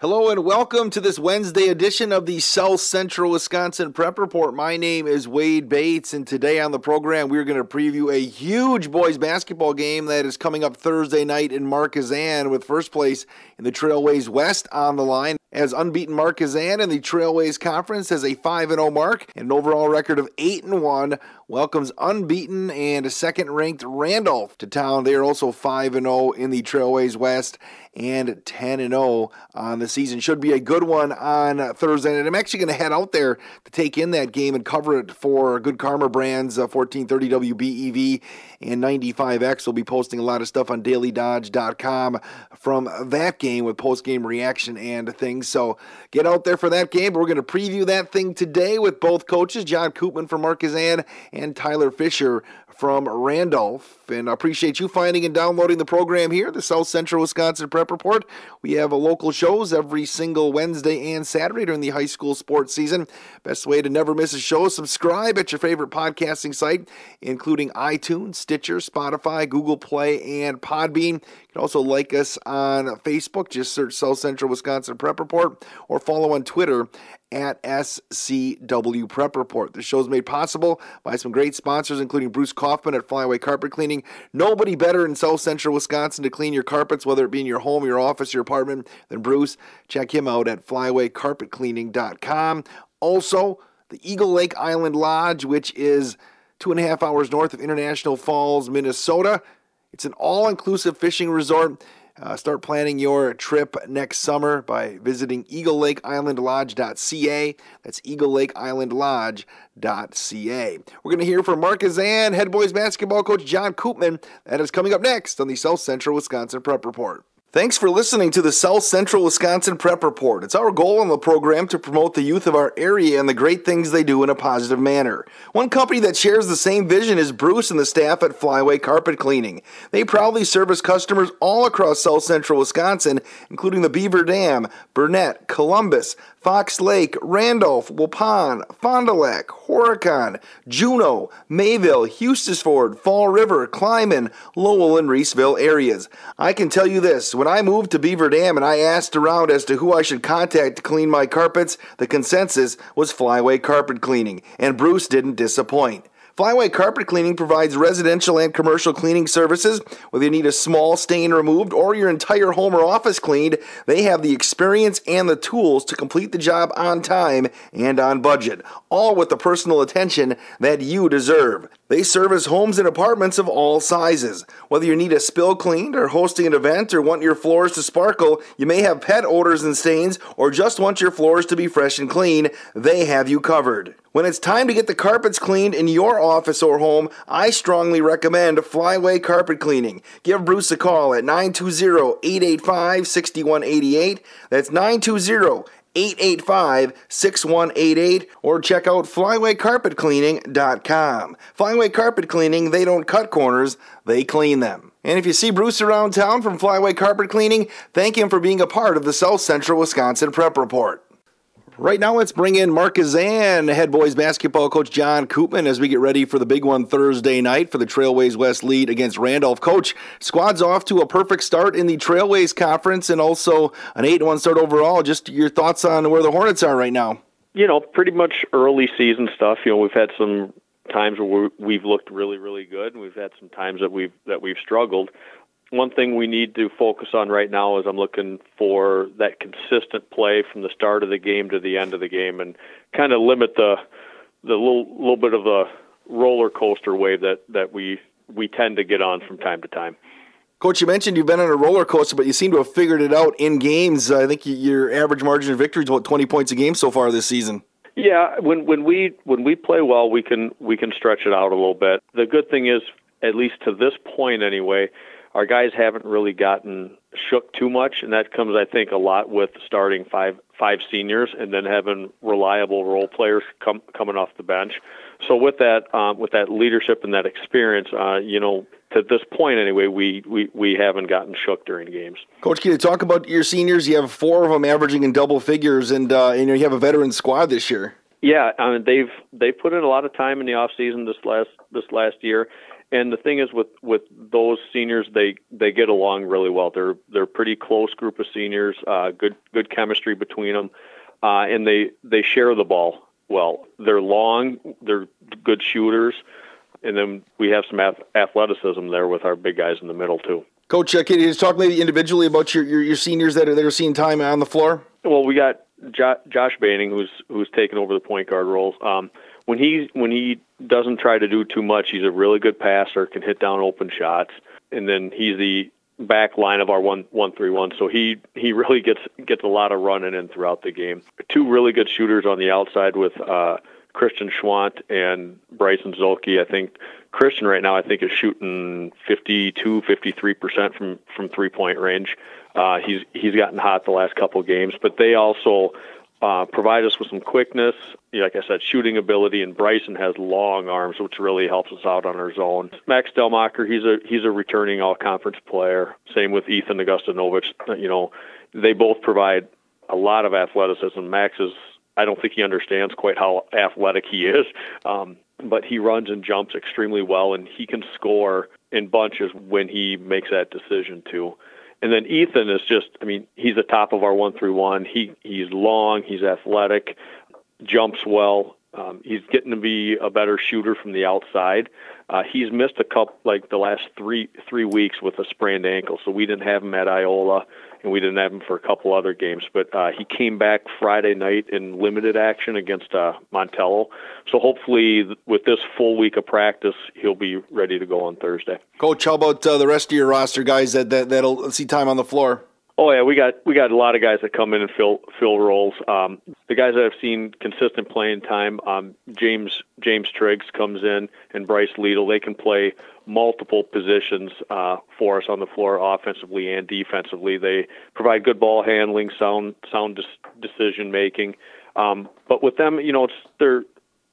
Hello and welcome to this Wednesday edition of the South Central Wisconsin Prep Report. My name is Wade Bates, and today on the program we're going to preview a huge boys basketball game that is coming up Thursday night in Marquezan, with first place in the Trailways West on the line, as unbeaten Marquezan in the Trailways Conference has a 5-0 mark and an overall record of 8-1, welcomes unbeaten and second-ranked Randolph to town. They are also 5-0 in the Trailways West and 10-0 on the season. Should be a good one on Thursday, and I'm actually going to head out there to take in that game and cover it for Good Karma Brands, 1430 WBEV and 95X. We'll be posting a lot of stuff on DailyDodge.com from that game with post-game reaction and things. So get out there for that game. We're going to preview that thing today with both coaches, John Koopman from Marquezan and Tyler Fisher from Randolph. And I appreciate you finding and downloading the program here, the South Central Wisconsin Prep Report. We have local shows every single Wednesday and Saturday during the high school sports season. Best way to never miss a show, subscribe at your favorite podcasting site, including iTunes, Stitcher, Spotify, Google Play, and Podbean. You can also like us on Facebook. Just search South Central Wisconsin Prep Report, or follow on Twitter at SCW Prep Report. The show's made possible by some great sponsors, including Bruce Kaufman at Flyway Carpet Cleaning. Nobody better in South Central Wisconsin to clean your carpets, whether it be in your home, your office, your apartment, than Bruce. Check him out at flywaycarpetcleaning.com. Also, the Eagle Lake Island Lodge, which is 2.5 hours north of International Falls, Minnesota. It's an all-inclusive fishing resort. Start planning your trip next summer by visiting eaglelakeislandlodge.ca. That's eaglelakeislandlodge.ca. We're going to hear from Marquezan head boys basketball coach John Koopman. That is coming up next on the South Central Wisconsin Prep Report. Thanks for listening to the South Central Wisconsin Prep Report. It's our goal on the program to promote the youth of our area and the great things they do in a positive manner. One company that shares the same vision is Bruce and the staff at Flyway Carpet Cleaning. They proudly service customers all across South Central Wisconsin, including the Beaver Dam, Burnett, Columbus, Fox Lake, Randolph, Waupon, Fond du Lac, Horicon, Juneau, Mayville, Houstisford, Fall River, Clyman, Lowell, and Reeseville areas. I can tell you this, when I moved to Beaver Dam and I asked around as to who I should contact to clean my carpets, the consensus was Flyway Carpet Cleaning, and Bruce didn't disappoint. Flyway Carpet Cleaning provides residential and commercial cleaning services. Whether you need a small stain removed or your entire home or office cleaned, they have the experience and the tools to complete the job on time and on budget, all with the personal attention that you deserve. They service homes and apartments of all sizes. Whether you need a spill cleaned or hosting an event or want your floors to sparkle, you may have pet odors and stains, or just want your floors to be fresh and clean, they have you covered. When it's time to get the carpets cleaned in your office or home, I strongly recommend Flyway Carpet Cleaning. Give Bruce a call at 920-885-6188. That's 920-885-6188, or check out flywaycarpetcleaning.com. Flyway Carpet Cleaning, they don't cut corners, they clean them. And if you see Bruce around town from Flyway Carpet Cleaning, thank him for being a part of the South Central Wisconsin Prep Report. Right now, let's bring in Marquezan head boys basketball coach John Koopman as we get ready for the big one Thursday night for the Trailways West lead against Randolph. Coach, squad's off to a perfect start in the Trailways Conference and also an 8-1 start overall. Just your thoughts on where the Hornets are right now. You know, pretty much early season stuff. You know, we've had some times where we've looked really, really good, and we've had some times that we've struggled. One thing we need to focus on right now is I'm looking for that consistent play from the start of the game to the end of the game, and kind of limit the little bit of a roller coaster wave that we tend to get on from time to time. Coach, you mentioned you've been on a roller coaster, but you seem to have figured it out in games. I think your average margin of victory is about 20 points a game so far this season. Yeah, when we play well, we can stretch it out a little bit. The good thing is, at least to this point anyway, our guys haven't really gotten shook too much, and that comes, I think, a lot with starting five seniors and then having reliable role players coming off the bench. So with that leadership and that experience, you know, to this point anyway, we haven't gotten shook during games. Coach, can you talk about your seniors? You have four of them averaging in double figures, and you have a veteran squad this year. Yeah, I mean, they've put in a lot of time in the off season this last year. And the thing is with those seniors, they get along really well. They're a pretty close group of seniors, good chemistry between them. And they share the ball well. They're long, they're good shooters. And then we have some athleticism there with our big guys in the middle too. Coach, can you just talk maybe individually about your seniors that are seeing time on the floor? Well, we got Josh Banning, who's taken over the point guard role. When he doesn't try to do too much, he's a really good passer, can hit down open shots, and then he's the back line of our 1-3-1. So he really gets a lot of running in throughout the game. Two really good shooters on the outside with Christian Schwant and Bryson Zolke. I think Christian right now is shooting 53% from 3-point range. He's gotten hot the last couple games, but they also provide us with some quickness, like I said, shooting ability, and Bryson has long arms, which really helps us out on our zone. Max Delmacher, he's a returning all-conference player. Same with Ethan Augustinovich. They both provide a lot of athleticism. Max I don't think he understands quite how athletic he is, but he runs and jumps extremely well, and he can score in bunches when he makes that decision too. And then Ethan is he's the top of our 1-3-1. He's long, he's athletic, jumps well. He's getting to be a better shooter from the outside. He's missed a couple, like the last three weeks with a sprained ankle. So we didn't have him at Iola, and we didn't have him for a couple other games. But he came back Friday night in limited action against Montello. So hopefully with this full week of practice, he'll be ready to go on Thursday. Coach, how about the rest of your roster guys that'll see time on the floor? Oh yeah, we got a lot of guys that come in and fill roles. The guys that I've seen consistent playing time, James Triggs comes in and Bryce Liedel. They can play multiple positions for us on the floor, offensively and defensively. They provide good ball handling, sound decision making. But with them, it's their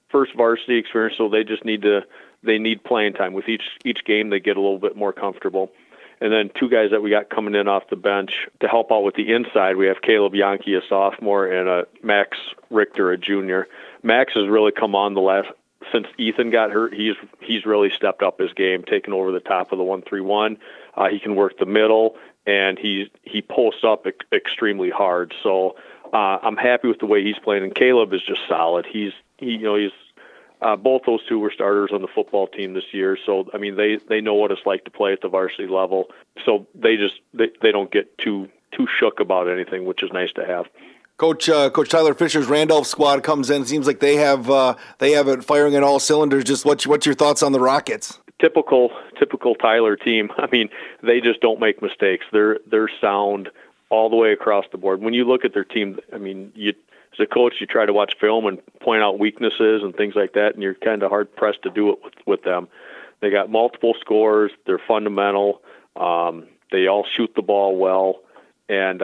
first varsity experience, so they need playing time. With each game, they get a little bit more comfortable. And then two guys that we got coming in off the bench to help out with the inside. We have Caleb Yankee, a sophomore, and Max Richter, a junior. Max has really come on since Ethan got hurt. He's really stepped up his game, taken over the top of the 1-3-1. He can work the middle, and he posts up extremely hard. So I'm happy with the way he's playing. And Caleb is just solid. He's. Both those two were starters on the football team this year, so they know what it's like to play at the varsity level. So they don't get too shook about anything, which is nice to have. Coach Tyler Fisher's Randolph squad comes in. It seems like they have it firing on all cylinders. Just what's your thoughts on the Rockets? Typical Tyler team. They just don't make mistakes. They're sound all the way across the board. When you look at their team, as a coach, you try to watch film and point out weaknesses and things like that, and you're kind of hard-pressed to do it with them. They got multiple scores. They're fundamental. They all shoot the ball well. And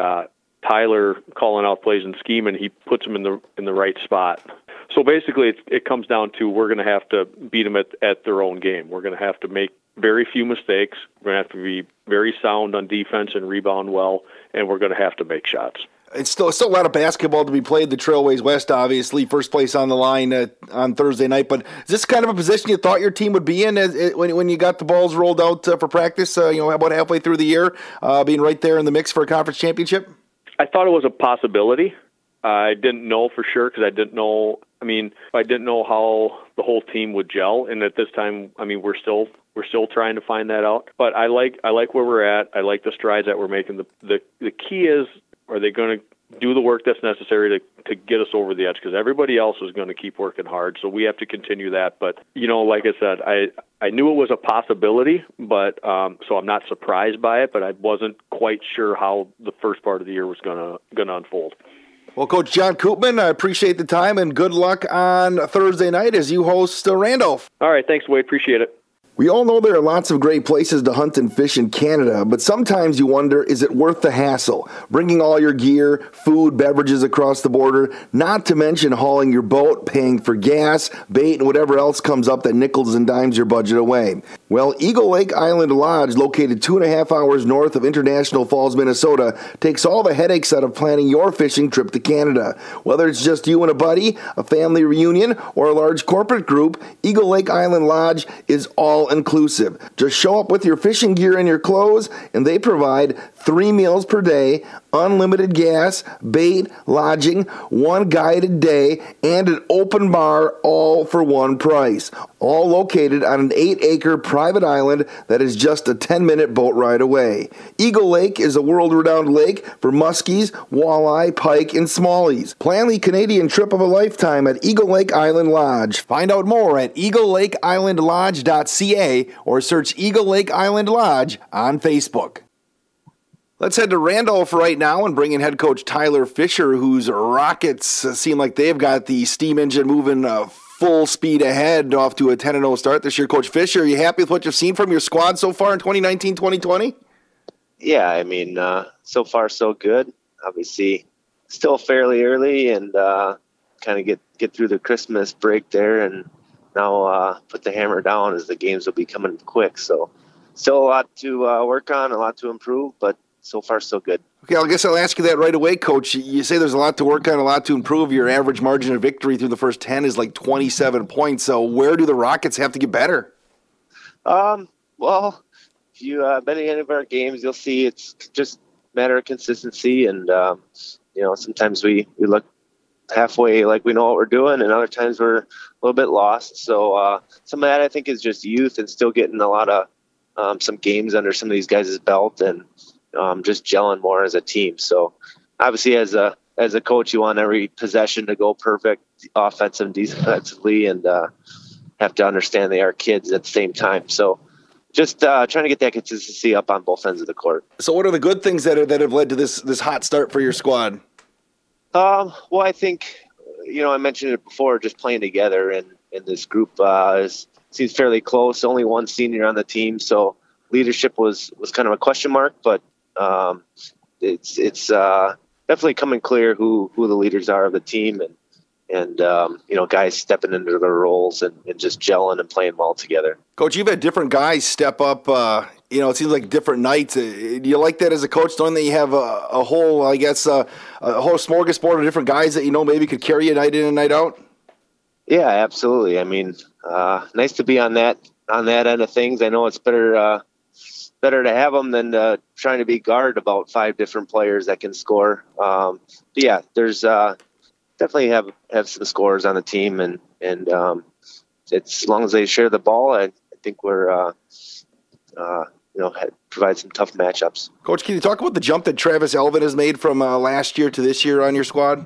Tyler calling out plays and scheming, he puts them in the right spot. So basically it comes down to we're going to have to beat them at their own game. We're going to have to make very few mistakes. We're going to have to be very sound on defense and rebound well, and we're going to have to make shots. It's still a lot of basketball to be played. The Trailways West, obviously, first place on the line on Thursday night. But is this kind of a position you thought your team would be in when you got the balls rolled out for practice, about halfway through the year, being right there in the mix for a conference championship? I thought it was a possibility. I didn't know for sure because I didn't know how the whole team would gel. And at this time, we're still trying to find that out. But I like where we're at. I like the strides that we're making. The key is, are they going to do the work that's necessary to get us over the edge? Because everybody else is going to keep working hard, so we have to continue that. But, like I said, I knew it was a possibility, but so I'm not surprised by it, but I wasn't quite sure how the first part of the year was going to unfold. Well, Coach John Koopman, I appreciate the time, and good luck on Thursday night as you host Randolph. All right, thanks, Wade. Appreciate it. We all know there are lots of great places to hunt and fish in Canada, but sometimes you wonder, is it worth the hassle? Bringing all your gear, food, beverages across the border, not to mention hauling your boat, paying for gas, bait, and whatever else comes up that nickels and dimes your budget away. Well, Eagle Lake Island Lodge, located 2.5 hours north of International Falls, Minnesota, takes all the headaches out of planning your fishing trip to Canada. Whether it's just you and a buddy, a family reunion, or a large corporate group, Eagle Lake Island Lodge is all all-inclusive. Just show up with your fishing gear and your clothes, and they provide 3 meals per day, unlimited gas, bait, lodging, 1 guided day, and an open bar, all for one price. All located on an 8-acre private island that is just a 10-minute boat ride away. Eagle Lake is a world-renowned lake for muskies, walleye, pike, and smallies. Plan the Canadian trip of a lifetime at Eagle Lake Island Lodge. Find out more at eaglelakeislandlodge.ca or search Eagle Lake Island Lodge on Facebook. Let's head to Randolph right now and bring in head coach Tyler Fisher, whose Rockets seem like they've got the steam engine moving full speed ahead, off to a 10-0 start this year. Coach Fisher, are you happy with what you've seen from your squad so far in 2019-2020? Yeah, I mean, so far so good. Obviously, still fairly early, and kind of get through the Christmas break there, and now put the hammer down as the games will be coming quick. So still a lot to work on, a lot to improve, but so far so good. Okay, I guess I'll ask you that right away, Coach. You say there's a lot to work on, a lot to improve. Your average margin of victory through the first 10 is like 27 points. So where do the Rockets have to get better? Well, if you've been to any of our games, you'll see it's just a matter of consistency. And, you know, sometimes we look halfway like we know what we're doing, and other times we're a little bit lost. So some of that, I think, is just youth and still getting a lot of some games under some of these guys' belt and just gelling more as a team. So obviously as a coach, you want every possession to go perfect offensive and defensively, and have to understand they are kids at the same time. So just trying to get that consistency up on both ends of the court. So what are the good things that have led to this hot start for your squad? Well, I think, you know, I mentioned it before, just playing together, and this group seems fairly close. Only one senior on the team. So leadership was kind of a question mark, but it's definitely coming clear who the leaders are of the team, and you know, guys stepping into their roles and just gelling and playing well together. Coach, you've had different guys step up. You know, it seems like different nights. Do you like that as a coach, knowing that you have a whole, I guess, a whole smorgasbord of different guys that you know maybe could carry you night in and night out? Yeah, absolutely. I mean, nice to be on that end of things. I know it's better to have them than trying to be guard about 5 different players that can score. But yeah, there's definitely have some scorers on the team, and it's as long as they share the ball, I think we're provide some tough matchups. Coach, can you talk about the jump that Travis Elvin has made from last year to this year on your squad?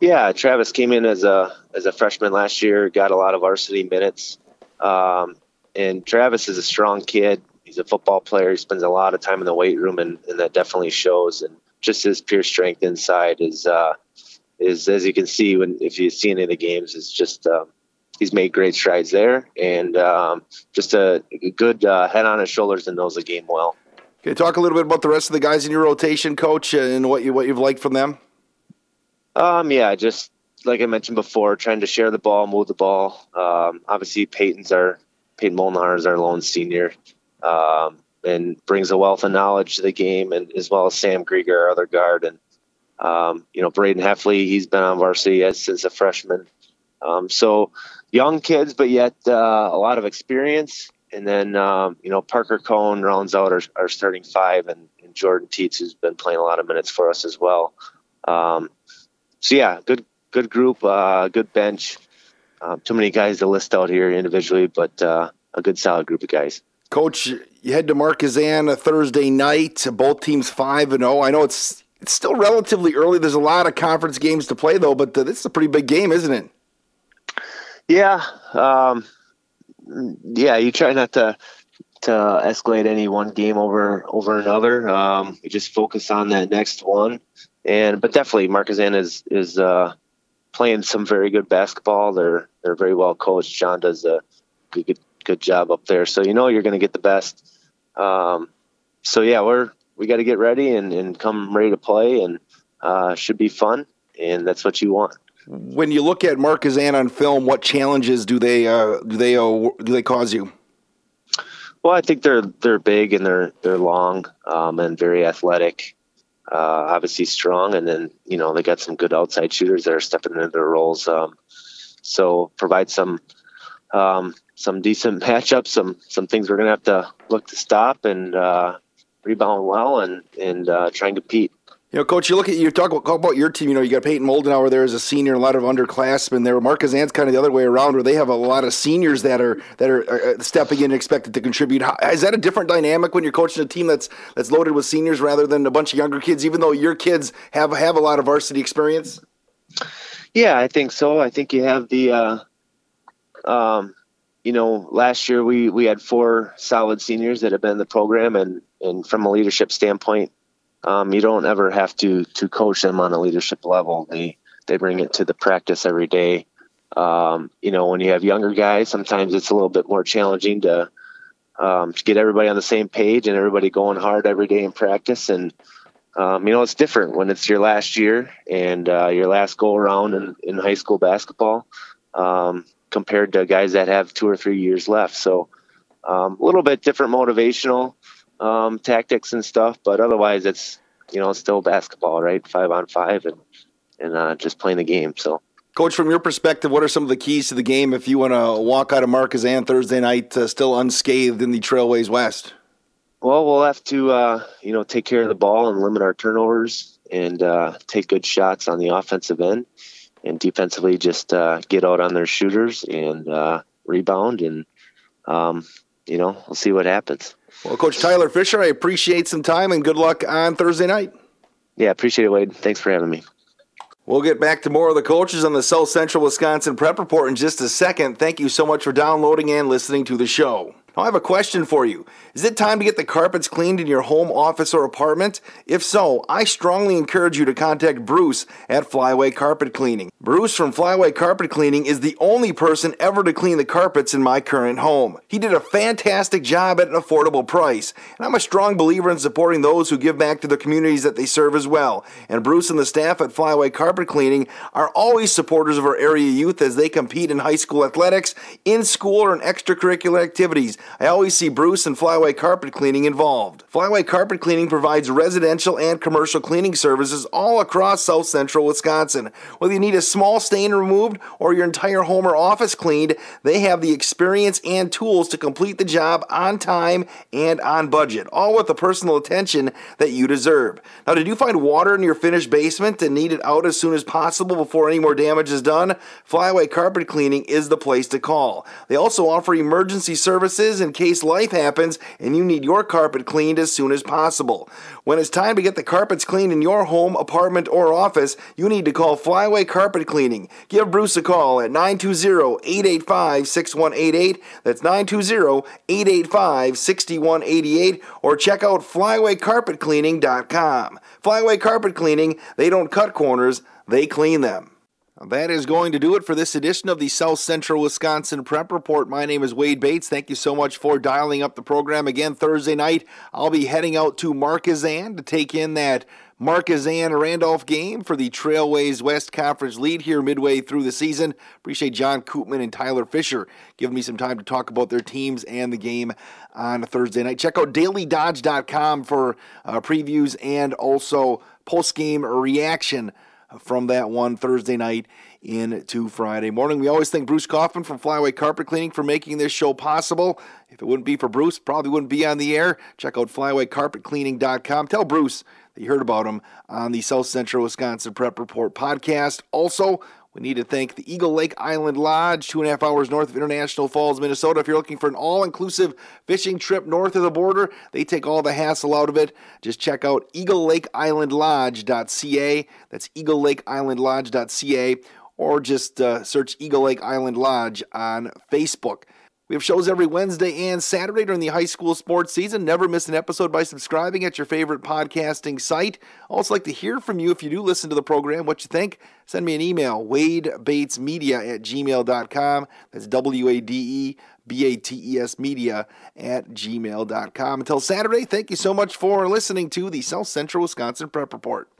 Yeah, Travis came in as a freshman last year, got a lot of varsity minutes, and Travis is a strong kid. He's a football player. He spends a lot of time in the weight room, and that definitely shows. And just his pure strength inside is as you can see if you see any of the games, it's just he's made great strides there, and just a good head on his shoulders and knows the game well. Okay, talk a little bit about the rest of the guys in your rotation, Coach, and what you've liked from them. Yeah, just like I mentioned before, trying to share the ball, move the ball. Obviously, Peyton Molnar is our lone senior. And brings a wealth of knowledge to the game, and as well as Sam Grieger, our other guard, and Braden Hefley. He's been on varsity since a freshman. So young kids, but yet a lot of experience. And then Parker Cohn rounds out our starting 5, and Jordan Teets, who's been playing a lot of minutes for us as well. So yeah, good group, good bench. Too many guys to list out here individually, but a good solid group of guys. Coach, you head to Marquezan a Thursday night. Both teams 5-0. I know it's still relatively early. There's a lot of conference games to play, though, but this is a pretty big game, isn't it? Yeah. Yeah, you try not to escalate any one game over another. You just focus on that next one. But definitely Marquezan is playing some very good basketball. They're very well coached. John does a good job up there, so you know you're going to get the best. So yeah, we got to get ready and come ready to play, and should be fun, and that's what you want. When you look at Marquezan on film, what challenges do they cause you? Well, I think they're big, and they're long, and very athletic, obviously strong, and then you know they got some good outside shooters that are stepping into their roles, so provide some some decent matchups, some things we're going to have to look to stop and rebound well and try and compete. You know, Coach, you talk about your team. You know, you got Peyton Molnar there as a senior, a lot of underclassmen there. Mark Kazan's kind of the other way around, where they have a lot of seniors that are stepping in and expected to contribute. Is that a different dynamic when you're coaching a team that's loaded with seniors rather than a bunch of younger kids, even though your kids have a lot of varsity experience? Yeah, I think so. I think you have the, last year we had four solid seniors that have been in the program, and from a leadership standpoint, you don't ever have to coach them on a leadership level. They bring it to the practice every day. When you have younger guys, sometimes it's a little bit more challenging to get everybody on the same page and everybody going hard every day in practice. And, it's different when it's your last year and your last go around in high school basketball compared to guys that have 2 or 3 years left. So a little bit different motivational tactics and stuff, but otherwise it's, still basketball, right? 5-on-5 and just playing the game. So Coach, from your perspective, what are some of the keys to the game if you want to walk out of Mark Kazan Thursday night still unscathed in the Trailways West? Well, we'll have to, take care of the ball and limit our turnovers and take good shots on the offensive end, and defensively just get out on their shooters and rebound and, we'll see what happens. Well, Coach Tyler Fisher, I appreciate some time and good luck on Thursday night. Yeah, appreciate it, Wade. Thanks for having me. We'll get back to more of the coaches on the South Central Wisconsin Prep Report in just a second. Thank you so much for downloading and listening to the show. Now, I have a question for you. Is it time to get the carpets cleaned in your home, office, or apartment? If so, I strongly encourage you to contact Bruce at Flyway Carpet Cleaning. Bruce from Flyway Carpet Cleaning is the only person ever to clean the carpets in my current home. He did a fantastic job at an affordable price, and I'm a strong believer in supporting those who give back to the communities that they serve as well. And Bruce and the staff at Flyway Carpet Cleaning are always supporters of our area youth as they compete in high school athletics, in school, or in extracurricular activities. I always see Bruce and Flyway Carpet Cleaning involved. Flyway Carpet Cleaning provides residential and commercial cleaning services all across South Central Wisconsin. Whether you need a small stain removed or your entire home or office cleaned, they have the experience and tools to complete the job on time and on budget, all with the personal attention that you deserve. Now, did you find water in your finished basement and need it out as soon as possible before any more damage is done? Flyway Carpet Cleaning is the place to call. They also offer emergency services in case life happens and you need your carpet cleaned as soon as possible. When it's time to get the carpets cleaned in your home, apartment, or office, you need to call Flyway Carpet Cleaning. Give Bruce a call at 920-885-6188. That's 920-885-6188. Or check out flywaycarpetcleaning.com. Flyway Carpet Cleaning, they don't cut corners, they clean them. That is going to do it for this edition of the South Central Wisconsin Prep Report. My name is Wade Bates. Thank you so much for dialing up the program. Again, Thursday night, I'll be heading out to Mark Kazan to take in that Mark Kazan-Randolph game for the Trailways West Conference lead here midway through the season. Appreciate John Koopman and Tyler Fisher giving me some time to talk about their teams and the game on Thursday night. Check out DailyDodge.com for previews and also post-game reaction from that one Thursday night into Friday morning. We always thank Bruce Kaufman from Flyway Carpet Cleaning for making this show possible. If it wouldn't be for Bruce, probably wouldn't be on the air. Check out flywaycarpetcleaning.com. Tell Bruce that you heard about him on the South Central Wisconsin Prep Report podcast. Also, we need to thank the Eagle Lake Island Lodge, 2.5 hours north of International Falls, Minnesota. If you're looking for an all-inclusive fishing trip north of the border, they take all the hassle out of it. Just check out eaglelakeislandlodge.ca. That's eaglelakeislandlodge.ca. Or just search Eagle Lake Island Lodge on Facebook. We have shows every Wednesday and Saturday during the high school sports season. Never miss an episode by subscribing at your favorite podcasting site. I'd also like to hear from you if you do listen to the program, what you think. Send me an email, wadebatesmedia@gmail.com. That's WADEBATES media@gmail.com. Until Saturday, thank you so much for listening to the South Central Wisconsin Prep Report.